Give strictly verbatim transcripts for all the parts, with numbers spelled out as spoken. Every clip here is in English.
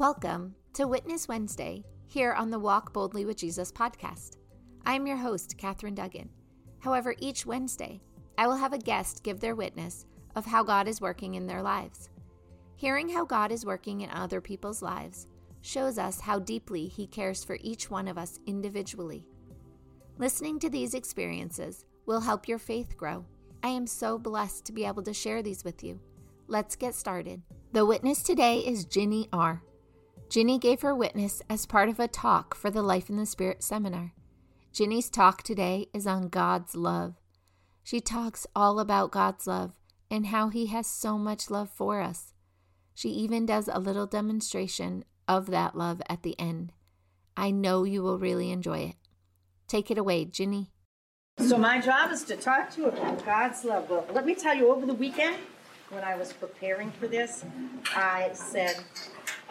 Welcome to Witness Wednesday here on the Walk Boldly with Jesus podcast. I'm your host, Catherine Duggan. However, each Wednesday, I will have a guest give their witness of how God is working in their lives. Hearing how God is working in other people's lives shows us how deeply He cares for each one of us individually. Listening to these experiences will help your faith grow. I am so blessed to be able to share these with you. Let's get started. The witness today is Ginny R. Ginny gave her witness as part of a talk for the Life in the Spirit Seminar. Ginny's talk today is on God's love. She talks all about God's love and how He has so much love for us. She even does a little demonstration of that love at the end. I know you will really enjoy it. Take it away, Ginny. So my job is to talk to you about God's love. Well, let me tell you, over the weekend, when I was preparing for this, I said...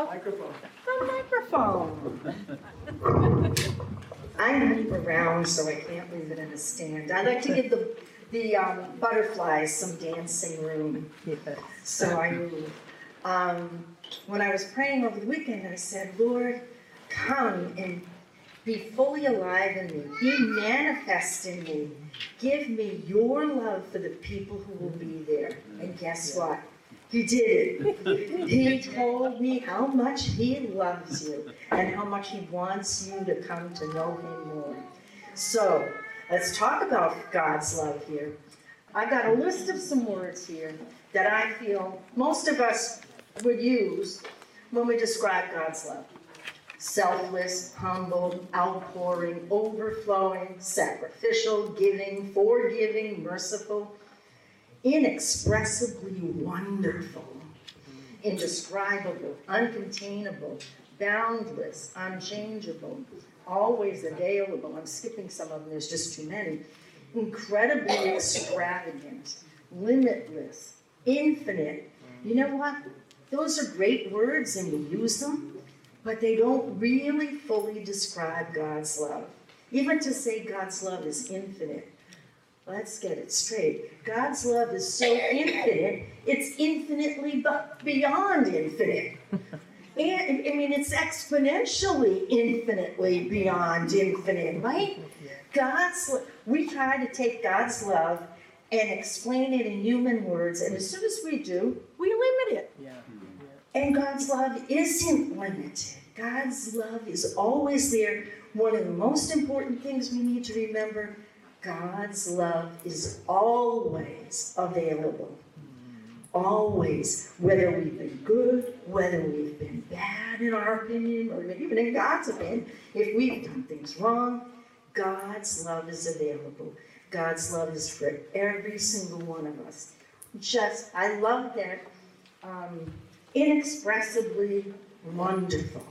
Oh, microphone. The microphone. I move around, so I can't leave it in a stand. I like to give the the um, butterflies some dancing room. Yeah. So I move. Um, when I was praying over the weekend, I said, Lord, come and be fully alive in me. Be manifest in me. Give me your love for the people who will be there. And guess yeah. what? He did it. He told me how much He loves you and how much He wants you to come to know Him more. So let's talk about God's love here. I got a list of some words here that I feel most of us would use when we describe God's love. Selfless, humble, outpouring, overflowing, sacrificial, giving, forgiving, merciful, inexpressibly wonderful, indescribable, uncontainable, boundless, unchangeable, always available. I'm skipping some of them, there's just too many. Incredibly extravagant, limitless, infinite. You know what? Those are great words and we use them, but they don't really fully describe God's love. Even to say God's love is infinite, let's get it straight. God's love is so infinite, it's infinitely beyond infinite. And I mean, it's exponentially infinitely beyond infinite, right? God's, we try to take God's love and explain it in human words, and as soon as we do, we limit it. Yeah. And God's love isn't limited. God's love is always there. One of the most important things we need to remember, God's love is always available. Always. Whether we've been good, whether we've been bad in our opinion, or even in God's opinion, if we've done things wrong, God's love is available. God's love is for every single one of us. Just, I love that um, inexpressibly wonderful.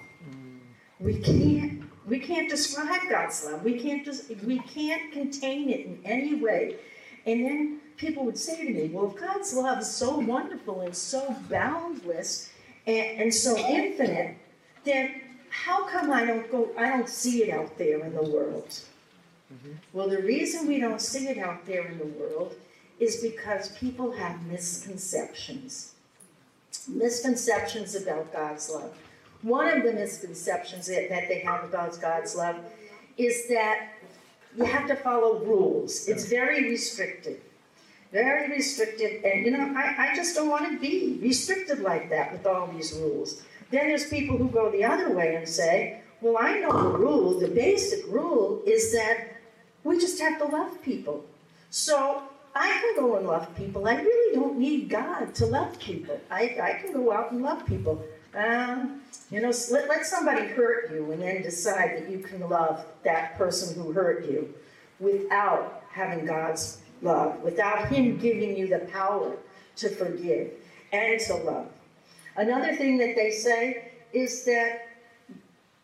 We can't We can't describe God's love. We can't just, we can't contain it in any way. And then people would say to me, well, if God's love is so wonderful and so boundless and, and so infinite, then how come I don't go, I don't see it out there in the world? Mm-hmm. Well, the reason we don't see it out there in the world is because people have misconceptions. Misconceptions about God's love. One of the misconceptions that they have about God's love is that you have to follow rules. It's very restrictive, very restrictive. And, you know, I, I just don't want to be restricted like that with all these rules. Then there's people who go the other way and say, well, I know the rule. The basic rule is that we just have to love people. So I can go and love people. I really don't need God to love people. I, I can go out and love people. Um, you know, let, let somebody hurt you and then decide that you can love that person who hurt you without having God's love, without Him giving you the power to forgive and to love. Another thing that they say is that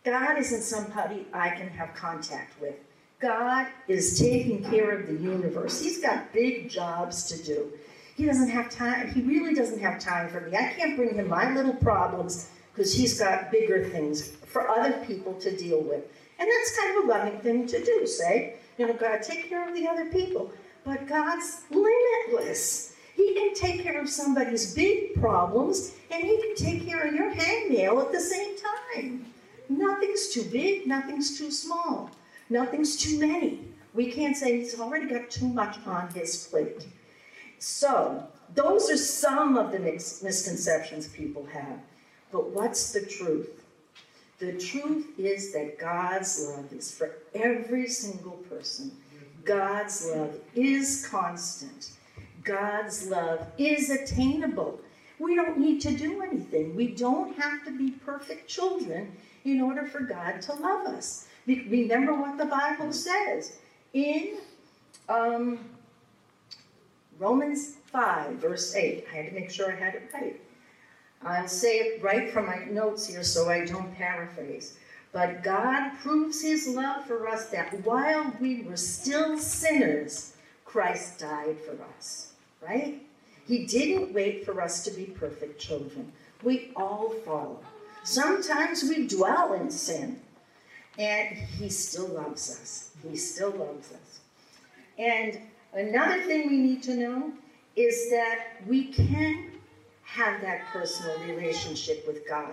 God isn't somebody I can have contact with. God is taking care of the universe. He's got big jobs to do. He doesn't have time. He really doesn't have time for me. I can't bring Him my little problems because He's got bigger things for other people to deal with. And that's kind of a loving thing to do, say, you know, God, take care of the other people. But God's limitless. He can take care of somebody's big problems, and he can take care of your hangnail at the same time. Nothing's too big, nothing's too small, nothing's too many. We can't say he's already got too much on his plate. So those are some of the mis misconceptions people have. But what's the truth? The truth is that God's love is for every single person. God's love is constant. God's love is attainable. We don't need to do anything. We don't have to be perfect children in order for God to love us. Remember what the Bible says in um, Romans five, verse eight. I had to make sure I had it right. I'll say it right from my notes here so I don't paraphrase. But God proves his love for us that while we were still sinners, Christ died for us, right? He didn't wait for us to be perfect children. We all fall. Sometimes we dwell in sin, and he still loves us. He still loves us. And another thing we need to know is that we can have that personal relationship with God.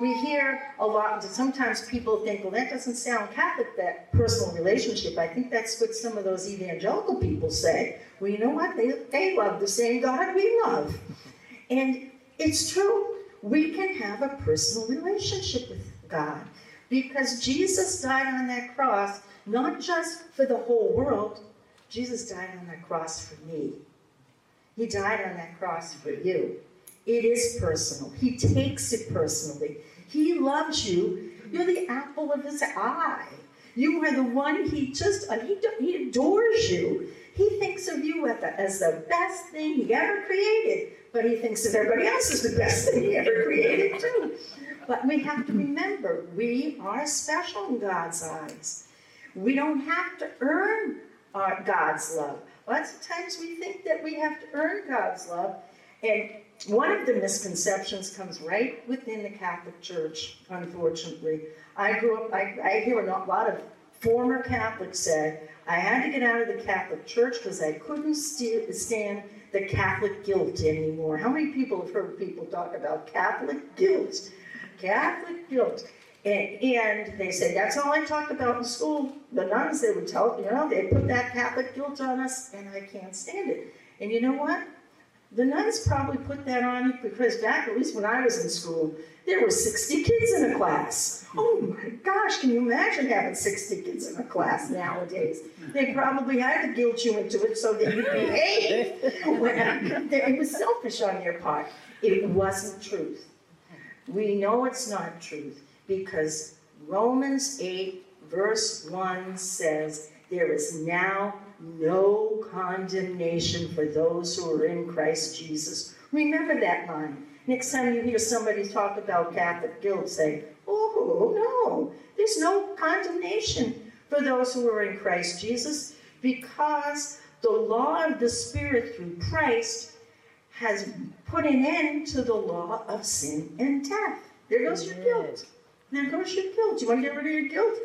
We hear a lot, sometimes people think, well, that doesn't sound Catholic, that personal relationship. I think that's what some of those evangelical people say. Well, you know what? They, they love the same God we love. And it's true. We can have a personal relationship with God because Jesus died on that cross, not just for the whole world. Jesus died on that cross for me. He died on that cross for you. It is personal. He takes it personally. He loves you. You're the apple of his eye. You are the one he just, he, he adores you. He thinks of you as the, as the best thing he ever created, but he thinks of everybody else as the best thing he ever created too. But we have to remember, we are special in God's eyes. We don't have to earn our, God's love. Lots of times we think that we have to earn God's love, and one of the misconceptions comes right within the Catholic Church, unfortunately. I grew up, I, I hear a lot of former Catholics say, I had to get out of the Catholic Church because I couldn't st stand the Catholic guilt anymore. How many people have heard people talk about Catholic guilt? Catholic guilt. And, and they said, that's all I talked about in school. The nuns, they would tell, you know, they put that Catholic guilt on us, and I can't stand it. And you know what? The nuns probably put that on because back, at least when I was in school, there were sixty kids in a class. Oh my gosh, can you imagine having sixty kids in a class nowadays? They probably had to guilt you into it so that you'd behave. It was selfish on your part. It wasn't truth. We know it's not truth because Romans eight verse one says, there is now no condemnation for those who are in Christ Jesus. Remember that line. Next time you hear somebody talk about Catholic guilt, say, oh, no, there's no condemnation for those who are in Christ Jesus because the law of the Spirit through Christ has put an end to the law of sin and death. There goes your guilt. There goes your guilt. You want to get rid of your guilt?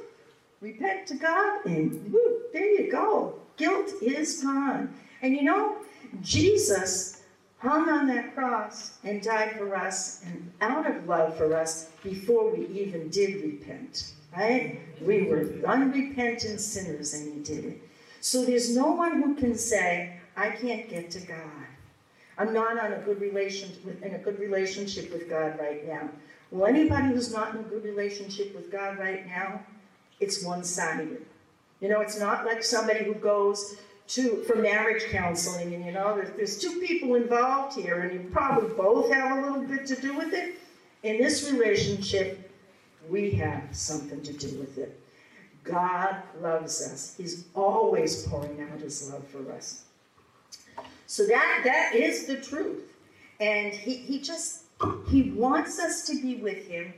Repent to God and woo, there you go. Guilt is gone. And you know, Jesus hung on that cross and died for us and out of love for us before we even did repent, right? We were unrepentant sinners and he did it. So there's no one who can say, I can't get to God. I'm not on a good relation, in a good relationship with God right now. Well, anybody who's not in a good relationship with God right now, it's one-sided. You know, it's not like somebody who goes to for marriage counseling and, you know, there's, there's two people involved here and you probably both have a little bit to do with it. In this relationship, we have something to do with it. God loves us. He's always pouring out his love for us. So that, that is the truth. And he, he just, he wants us to be with him.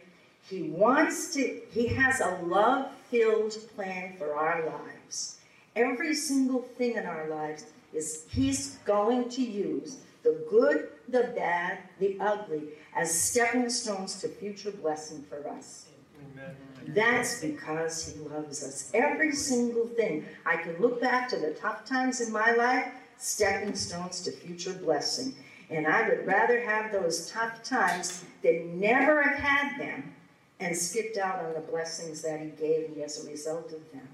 He wants to, he has a love-filled plan for our lives. Every single thing in our lives is he's going to use the good, the bad, the ugly as stepping stones to future blessing for us. Amen. That's because he loves us. Every single thing. I can look back to the tough times in my life stepping stones to future blessing. And I would rather have those tough times than never have had them and skipped out on the blessings that he gave me as a result of them.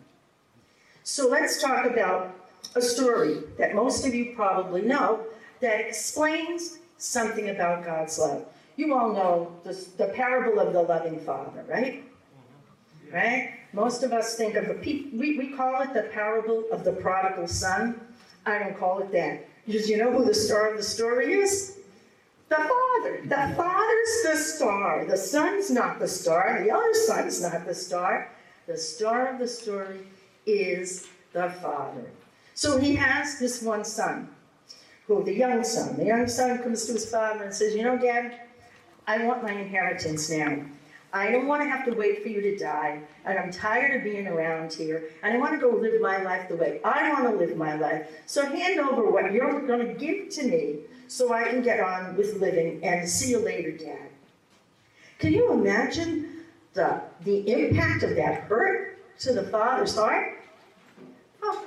So let's talk about a story that most of you probably know that explains something about God's love. You all know this, the parable of the loving father, right? Right? Most of us think of the people, we, we call it the parable of the prodigal son. I don't call it that. Because you know who the star of the story is? The father. The father's the star. The son's not the star. The other son's not the star. The star of the story is the father. So he has this one son, who the young son. The young son comes to his father and says, you know, Dad, I want my inheritance now. I don't want to have to wait for you to die, and I'm tired of being around here, and I want to go live my life the way I want to live my life. So hand over what you're going to give to me so I can get on with living, and see you later, Dad. Can you imagine the, the impact of that hurt to the father's heart? Oh,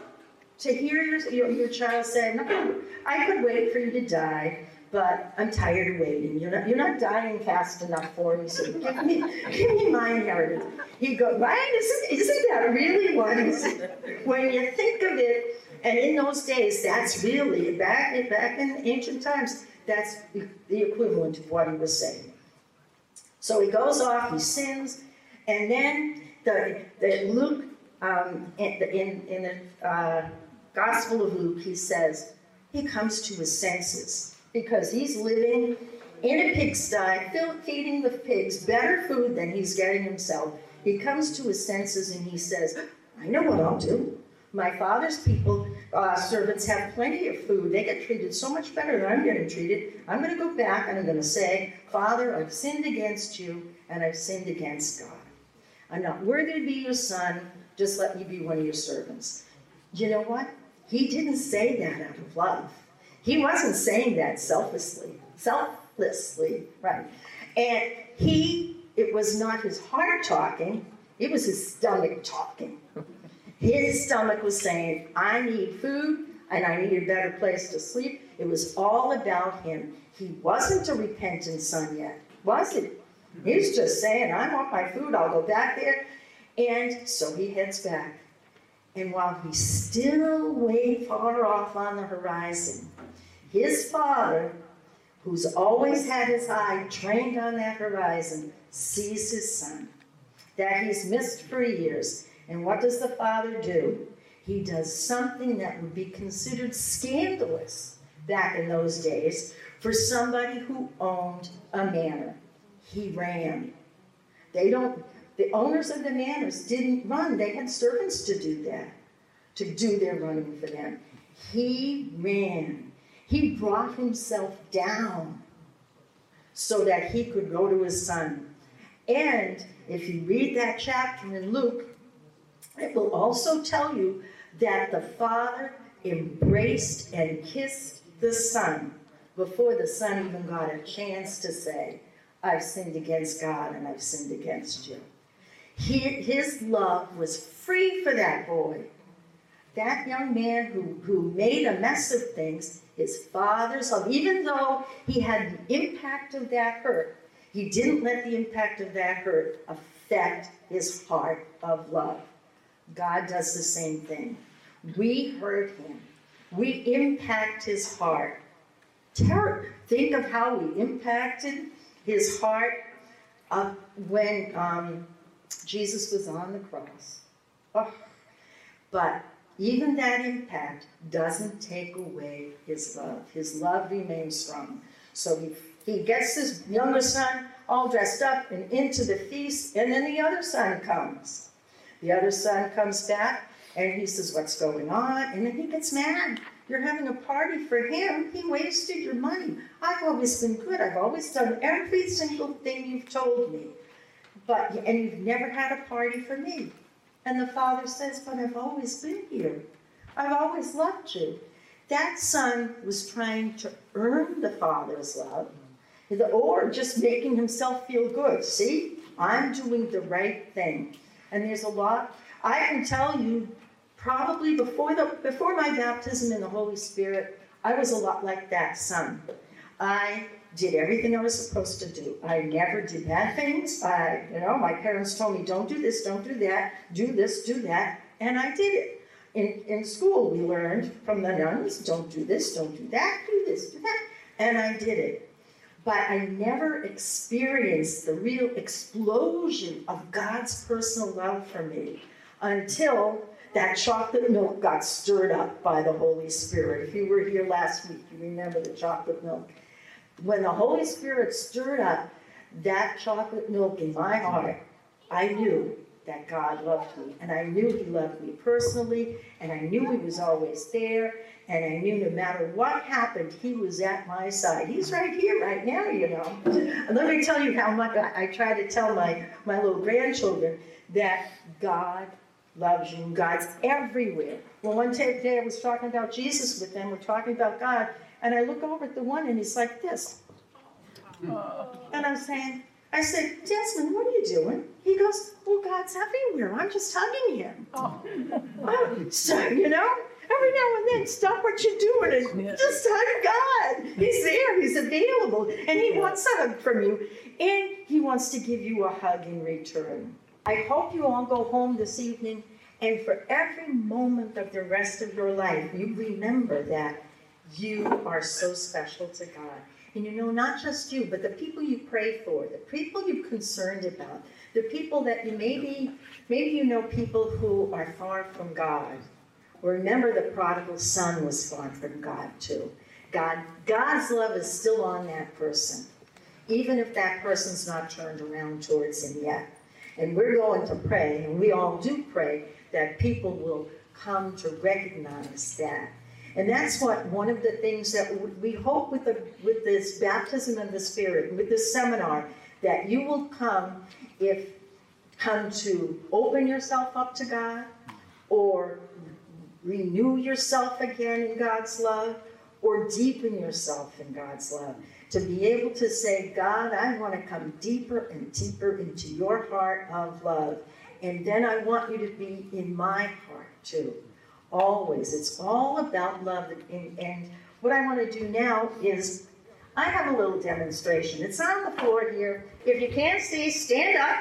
to hear your, your, your child say, no, I could wait for you to die, but I'm tired of waiting. You're not, you're not dying fast enough for me, so give me, give me my inheritance. You go, right? Isn't, isn't that really what is it? When you think of it, and in those days, that's really, back, back in ancient times, that's the equivalent of what he was saying. So he goes off, he sins, and then the, the Luke, um, in, in, in the uh, Gospel of Luke, he says, he comes to his senses. Because he's living in a pigsty, feeding the pigs better food than he's getting himself. He comes to his senses and he says, I know what I'll do. My father's people, uh, servants have plenty of food. They get treated so much better than I'm getting treated. I'm going to go back and I'm going to say, Father, I've sinned against you and I've sinned against God. I'm not worthy to be your son. Just let me be one of your servants. You know what? He didn't say that out of love. He wasn't saying that selflessly, selflessly, right? And he, it was not his heart talking, it was his stomach talking. His stomach was saying, I need food, and I need a better place to sleep. It was all about him. He wasn't a repentant son yet, was he? He's just saying, I want my food, I'll go back there. And so he heads back. And while he's still way far off on the horizon, his father, who's always had his eye trained on that horizon, sees his son that he's missed for years. And what does the father do? He does something that would be considered scandalous back in those days for somebody who owned a manor. He ran. They don't, the owners of the manors didn't run. They had servants to do that, to do their running for them. He ran. He brought himself down so that he could go to his son. And if you read that chapter in Luke, it will also tell you that the father embraced and kissed the son before the son even got a chance to say, I've sinned against God and I've sinned against you. He, his love was free for that boy. That young man who, who made a mess of things, his father's love, even though he had the impact of that hurt, he didn't let the impact of that hurt affect his heart of love. God does the same thing. We hurt him. We impact his heart. Ter- think of how we impacted his heart uh, when um, Jesus was on the cross. Oh. But even that impact doesn't take away his love. His love remains strong. So he, he gets his younger son all dressed up and into the feast, and then the other son comes. The other son comes back, and he says, what's going on? And then he gets mad. You're having a party for him. He wasted your money. I've always been good. I've always done every single thing you've told me. But, and you've never had a party for me. And the father says, but I've always been here. I've always loved you. That son was trying to earn the father's love, or just making himself feel good. See, I'm doing the right thing. And there's a lot, I can tell you probably before, the, before my baptism in the Holy Spirit, I was a lot like that son. I did everything I was supposed to do. I never did bad things. I, you know, my parents told me, don't do this, don't do that, do this, do that, and I did it. In, in school, we learned from the nuns, don't do this, don't do that, do this, do that, and I did it. But I never experienced the real explosion of God's personal love for me until that chocolate milk got stirred up by the Holy Spirit. If you were here last week, you remember the chocolate milk. When the Holy Spirit stirred up that chocolate milk in my heart, I knew that God loved me, and I knew he loved me personally, and I knew he was always there, and I knew no matter what happened, he was at my side. He's right here, right now, you know. And let me tell you how much I, I try to tell my, my little grandchildren that God loves you, and God's everywhere. Well, one day I was talking about Jesus with them, we're talking about God, and I look over at the one, and he's like this. Oh. And I'm saying, I said, Desmond, what are you doing? He goes, well, God's everywhere. I'm just hugging him. Oh. Oh, so, you know, every now and then, stop what you're doing and just hug God. He's there. He's available. And he wants a hug from you. And he wants to give you a hug in return. I hope you all go home this evening, and for every moment of the rest of your life, you remember that you are so special to God. And you know, not just you, but the people you pray for, the people you're concerned about, the people that you maybe, maybe you know people who are far from God. Remember the prodigal son was far from God too. God, God's love is still on that person, even if that person's not turned around towards him yet. And we're going to pray, and we all do pray, that people will come to recognize that. And that's what one of the things that we hope with the, with this baptism of the Spirit, with this seminar, that you will come, if come to open yourself up to God, or renew yourself again in God's love, or deepen yourself in God's love. To be able to say, God, I want to come deeper and deeper into your heart of love. And then I want you to be in my heart too. Always. It's all about love. And, and what I want to do now is, I have a little demonstration. It's on the floor here. If you can't see, stand up.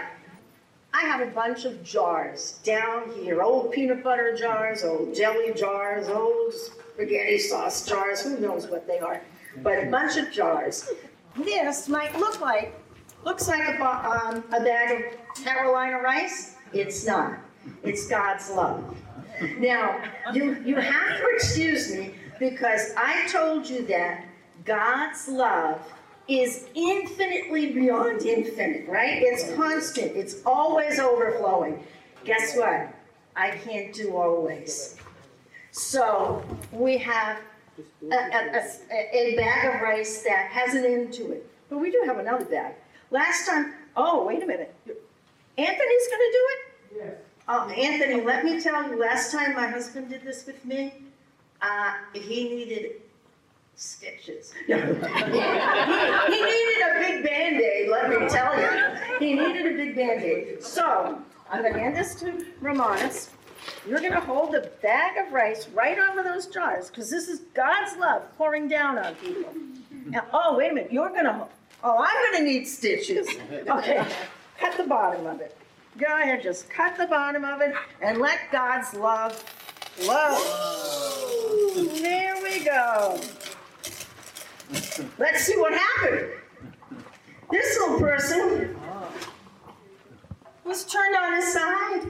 I have a bunch of jars down here. Old peanut butter jars, old jelly jars, old spaghetti sauce jars. Who knows what they are. But a bunch of jars. This might look like, looks like a, um, a bag of Carolina rice. It's not. It's God's love. Now, you, you have to excuse me, because I told you that God's love is infinitely beyond infinite, right? It's constant. It's always overflowing. Guess what? I can't do always. So we have a, a, a, a bag of rice that has an end to it. But we do have another bag. Last time, oh, wait a minute. Anthony's going to do it? Yes. Um, Anthony, let me tell you, last time my husband did this with me, uh, he needed stitches. No. he, he needed a big Band-Aid, let me tell you. He needed a big Band-Aid. So, I'm going to hand this to Romanus. You're going to hold the bag of rice right over those jars, because this is God's love pouring down on people. Now, oh, wait a minute, you're going to, oh, I'm going to need stitches. Okay, cut the bottom of it. Go ahead, just cut the bottom of it and let God's love flow. Ooh, there we go. Let's see what happened. This little person was turned on his side.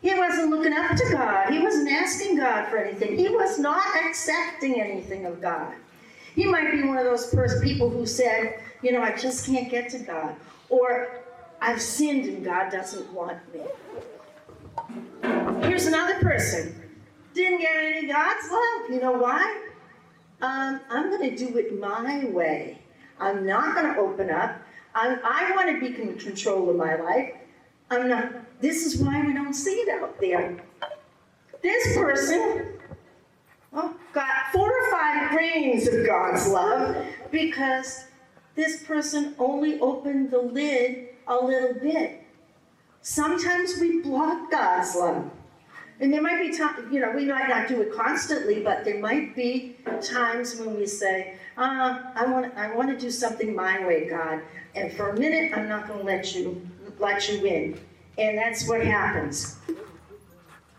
He wasn't looking up to God. He wasn't asking God for anything. He was not accepting anything of God. He might be one of those first people who said, you know, I just can't get to God. Or, I've sinned and God doesn't want me. Here's another person. Didn't get any God's love. You know why? Um, I'm going to do it my way. I'm not going to open up. I'm, I want to be in control of my life. I'm not. This is why we don't see it out there. This person oh, got four or five grains of God's love because this person only opened the lid a little bit. Sometimes we block God's love. And there might be times, you know, we might not do it constantly, but there might be times when we say, uh, I want I want to do something my way, God. And for a minute, I'm not going to let you, let you in. And that's what happens.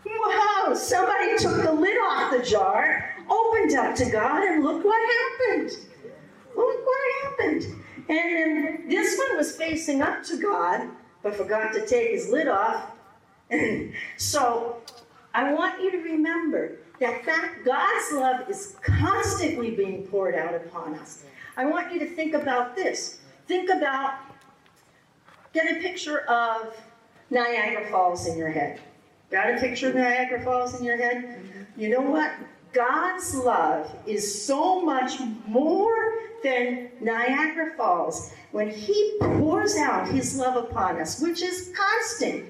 Whoa, somebody took the lid off the jar, opened up to God, and look what happened. Look what happened. And then this one was facing up to God, but forgot to take his lid off. So I want you to remember that that God's love is constantly being poured out upon us. I want you to think about this. Think about, get a picture of Niagara Falls in your head. Got a picture of Niagara Falls in your head? You know what? God's love is so much more than Niagara Falls. When he pours out his love upon us, which is constant,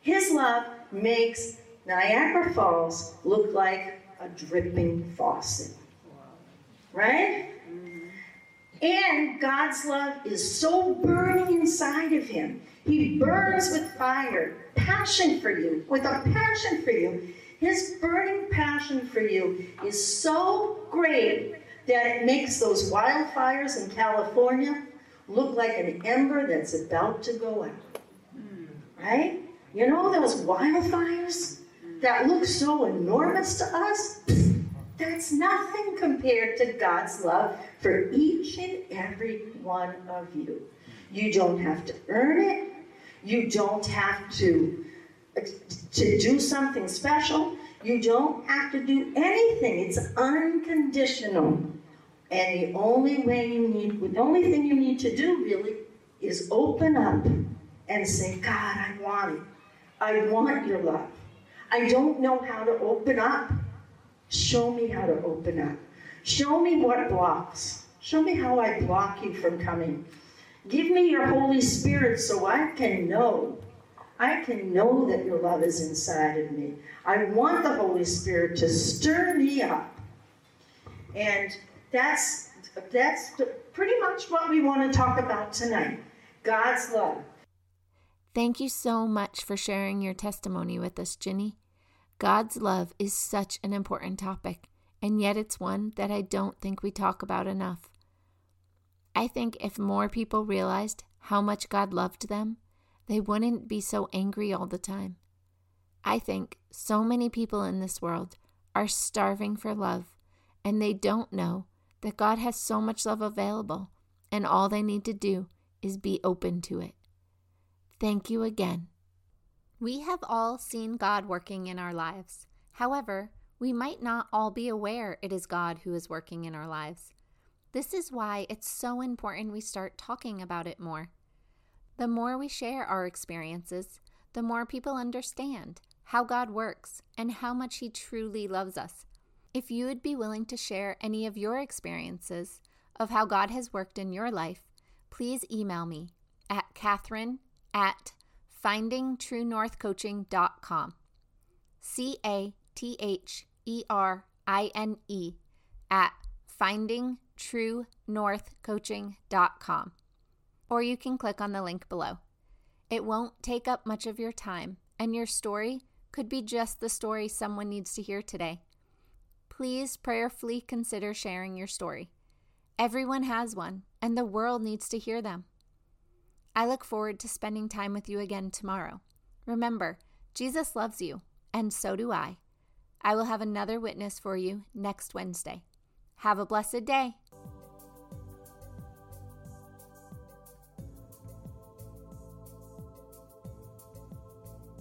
his love makes Niagara Falls look like a dripping faucet. Right? And God's love is so burning inside of him. He burns with fire, passion for you, with a passion for you. His burning passion for you is so great that it makes those wildfires in California look like an ember that's about to go out. Right? You know those wildfires that look so enormous to us? That's nothing compared to God's love for each and every one of you. You don't have to earn it. You don't have to, to do something special. You don't have to do anything. It's unconditional. And the only way you need, the only thing you need to do really is open up and say, God, I want it. I want your love. I don't know how to open up. Show me how to open up. Show me what blocks. Show me how I block you from coming. Give me your Holy Spirit so I can know. I can know that your love is inside of me. I want the Holy Spirit to stir me up. And that's, that's pretty much what we want to talk about tonight. God's love. Thank you so much for sharing your testimony with us, Ginny. God's love is such an important topic, and yet it's one that I don't think we talk about enough. I think if more people realized how much God loved them, they wouldn't be so angry all the time. I think so many people in this world are starving for love, and they don't know that God has so much love available, and all they need to do is be open to it. Thank you again. We have all seen God working in our lives. However, we might not all be aware it is God who is working in our lives. This is why it's so important we start talking about it more. The more we share our experiences, the more people understand how God works and how much He truly loves us. If you would be willing to share any of your experiences of how God has worked in your life, please email me at Catherine at finding true north coaching dot com. C A T H E R I N E at finding true north coaching dot com. Or you can click on the link below. It won't take up much of your time, and your story could be just the story someone needs to hear today. Please prayerfully consider sharing your story. Everyone has one, and the world needs to hear them. I look forward to spending time with you again tomorrow. Remember, Jesus loves you, and so do I. I will have another witness for you next Wednesday. Have a blessed day.